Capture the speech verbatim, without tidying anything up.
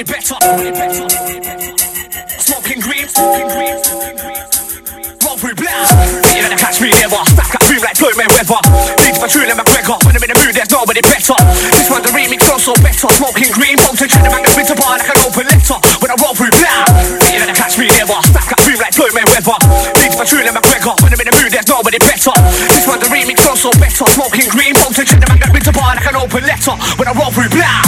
somebody better. Smoking green, smoking green, roll with black. You never catch me ever. Back up boom like Floyd Mayweather. Leads my true and McGregor. When I'm in the mood, there's nobody better. This one's a remix, sounds so better. Smoking green, roll to check the man that's been to bar like an open letter. When I roll with black, you never catch me ever. Back up boom like Floyd Mayweather. Leads my true and McGregor. When I'm in the mood, there's nobody better. This one's a remix, sounds so better. Smoking green, roll to check the man that's been to bar like an open letter. When I roll with black.